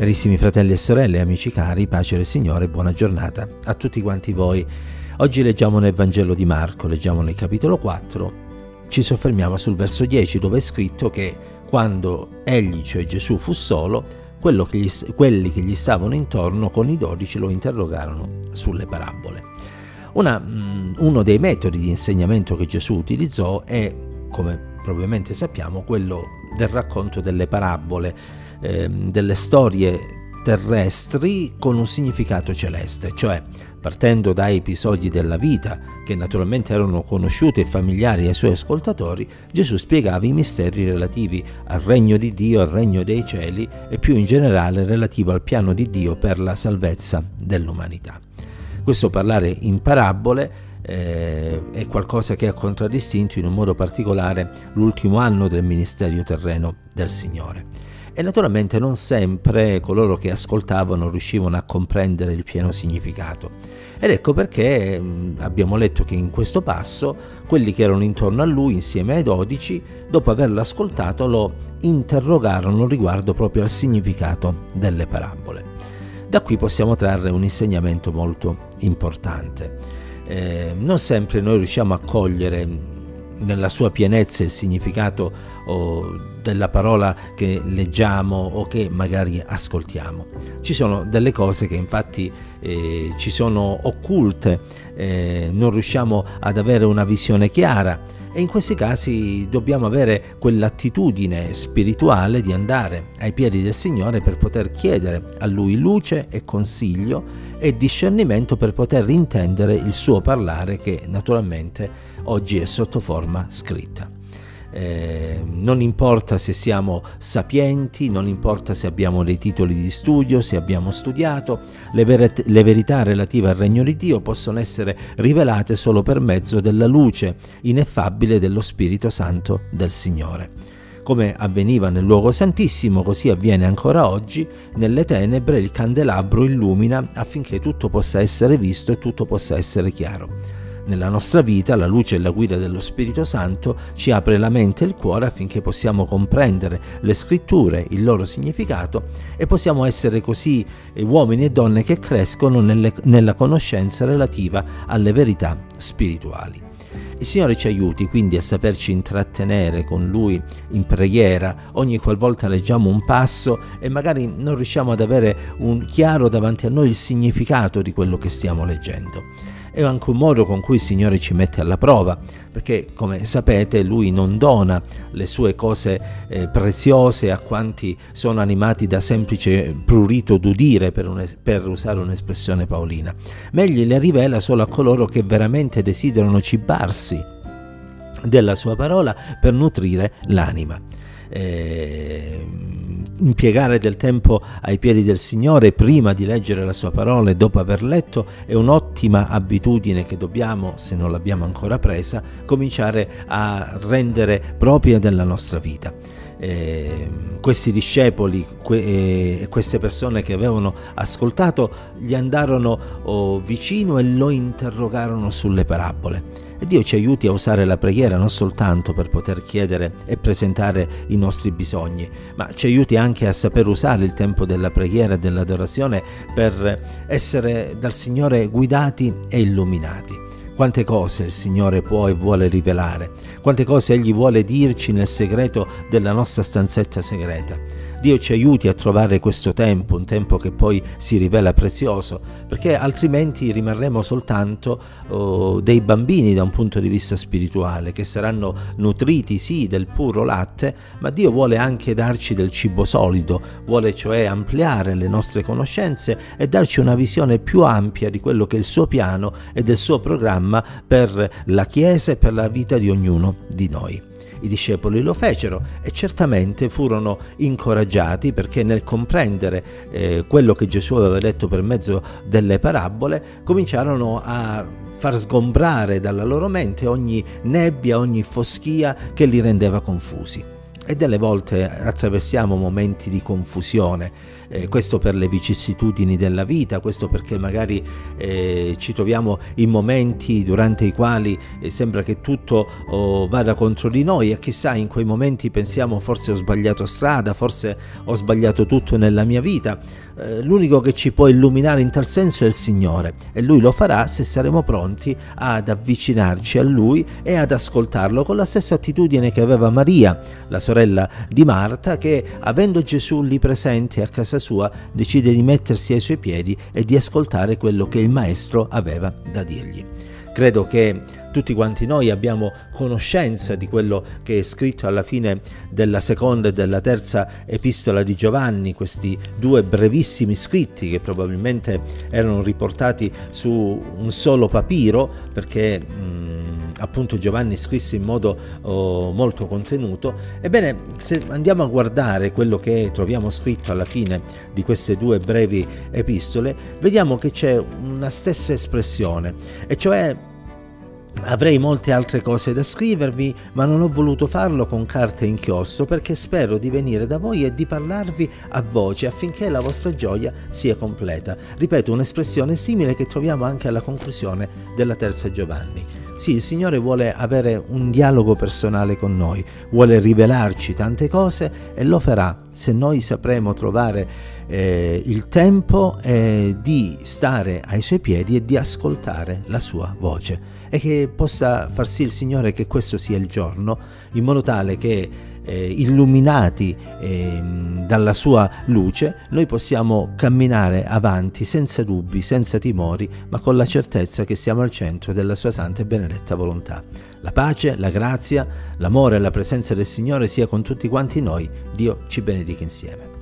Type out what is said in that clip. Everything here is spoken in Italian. Carissimi fratelli e sorelle, amici cari, pace del Signore, buona giornata a tutti quanti voi. Oggi leggiamo nel Vangelo di Marco, leggiamo nel capitolo 4, ci soffermiamo sul verso 10 dove è scritto che quando egli, cioè Gesù, fu solo, quelli che gli stavano intorno con i 12 lo interrogarono sulle parabole. Uno dei metodi di insegnamento che Gesù utilizzò è, come probabilmente sappiamo, quello del racconto delle parabole, delle storie terrestri con un significato celeste, cioè partendo da episodi della vita che naturalmente erano conosciuti e familiari ai suoi ascoltatori, Gesù spiegava i misteri relativi al Regno di Dio, al Regno dei Cieli e più in generale relativo al piano di Dio per la salvezza dell'umanità. Questo parlare in parabole è qualcosa che ha contraddistinto in un modo particolare l'ultimo anno del ministero terreno del Signore. E naturalmente non sempre coloro che ascoltavano riuscivano a comprendere il pieno significato. Ed ecco perché abbiamo letto che in questo passo quelli che erano intorno a lui insieme ai 12, dopo averlo ascoltato, lo interrogarono riguardo proprio al significato delle parabole. Da qui possiamo trarre un insegnamento molto importante. Non sempre noi riusciamo a cogliere nella sua pienezza il significato della parola che leggiamo o che magari ascoltiamo. Ci sono delle cose che infatti ci sono occulte, non riusciamo ad avere una visione chiara e in questi casi dobbiamo avere quell'attitudine spirituale di andare ai piedi del Signore per poter chiedere a Lui luce e consiglio e discernimento per poter intendere il suo parlare che naturalmente oggi è sotto forma scritta. Non importa se siamo sapienti, non importa se abbiamo dei titoli di studio, se abbiamo studiato, le verità relative al Regno di Dio possono essere rivelate solo per mezzo della luce ineffabile dello Spirito Santo del Signore. Come avveniva nel Luogo Santissimo, così avviene ancora oggi, nelle tenebre il candelabro illumina affinché tutto possa essere visto e tutto possa essere chiaro. Nella nostra vita la luce e la guida dello Spirito Santo ci apre la mente e il cuore affinché possiamo comprendere le scritture, il loro significato e possiamo essere così uomini e donne che crescono nella conoscenza relativa alle verità spirituali. Il Signore ci aiuti quindi a saperci intrattenere con Lui in preghiera ogni qualvolta leggiamo un passo e magari non riusciamo ad avere un chiaro davanti a noi il significato di quello che stiamo leggendo. È anche un modo con cui il Signore ci mette alla prova, perché come sapete Lui non dona le sue cose preziose a quanti sono animati da semplice prurito d'udire, per usare un'espressione paolina, ma Egli le rivela solo a coloro che veramente desiderano cibarsi della sua parola per nutrire l'anima. Impiegare del tempo ai piedi del Signore prima di leggere la sua parola e dopo aver letto è un'ottima abitudine che dobbiamo, se non l'abbiamo ancora presa, cominciare a rendere propria della nostra vita. Questi discepoli e queste persone che avevano ascoltato gli andarono vicino e lo interrogarono sulle parabole. E Dio ci aiuti a usare la preghiera non soltanto per poter chiedere e presentare i nostri bisogni, ma ci aiuti anche a saper usare il tempo della preghiera e dell'adorazione per essere dal Signore guidati e illuminati. Quante cose il Signore può e vuole rivelare, quante cose Egli vuole dirci nel segreto della nostra stanzetta segreta. Dio ci aiuti a trovare questo tempo, un tempo che poi si rivela prezioso, perché altrimenti rimarremo soltanto dei bambini da un punto di vista spirituale, che saranno nutriti sì del puro latte, ma Dio vuole anche darci del cibo solido, vuole cioè ampliare le nostre conoscenze e darci una visione più ampia di quello che è il suo piano e del suo programma per la Chiesa e per la vita di ognuno di noi. I discepoli lo fecero e certamente furono incoraggiati perché nel comprendere quello che Gesù aveva detto per mezzo delle parabole cominciarono a far sgombrare dalla loro mente ogni nebbia, ogni foschia che li rendeva confusi. E delle volte attraversiamo momenti di confusione, questo per le vicissitudini della vita, questo perché magari ci troviamo in momenti durante i quali sembra che tutto vada contro di noi, e chissà, in quei momenti pensiamo: forse ho sbagliato strada, forse ho sbagliato tutto nella mia vita. L'unico che ci può illuminare in tal senso è il Signore, e Lui lo farà se saremo pronti ad avvicinarci a Lui e ad ascoltarlo con la stessa attitudine che aveva Maria, la sorella di Marta, che avendo Gesù lì presente a casa sua decide di mettersi ai suoi piedi e di ascoltare quello che il maestro aveva da dirgli. Credo che tutti quanti noi abbiamo conoscenza di quello che è scritto alla fine della seconda e della terza epistola di Giovanni, questi due brevissimi scritti che probabilmente erano riportati su un solo papiro, perché appunto Giovanni scrisse in modo molto contenuto. Ebbene, se andiamo a guardare quello che troviamo scritto alla fine di queste due brevi epistole, vediamo che c'è una stessa espressione, e cioè: avrei molte altre cose da scrivervi, ma non ho voluto farlo con carta e inchiostro, perché spero di venire da voi e di parlarvi a voce, affinché la vostra gioia sia completa. Ripeto, un'espressione simile che troviamo anche alla conclusione della terza Giovanni. Sì, il Signore vuole avere un dialogo personale con noi, vuole rivelarci tante cose, e lo farà se noi sapremo trovare il tempo di stare ai suoi piedi e di ascoltare la sua voce. E che possa far sì il Signore che questo sia il giorno, in modo tale che illuminati dalla sua luce noi possiamo camminare avanti senza dubbi, senza timori, ma con la certezza che siamo al centro della sua santa e benedetta volontà. La pace, la grazia, l'amore e la presenza del Signore sia con tutti quanti noi. Dio ci benedica insieme.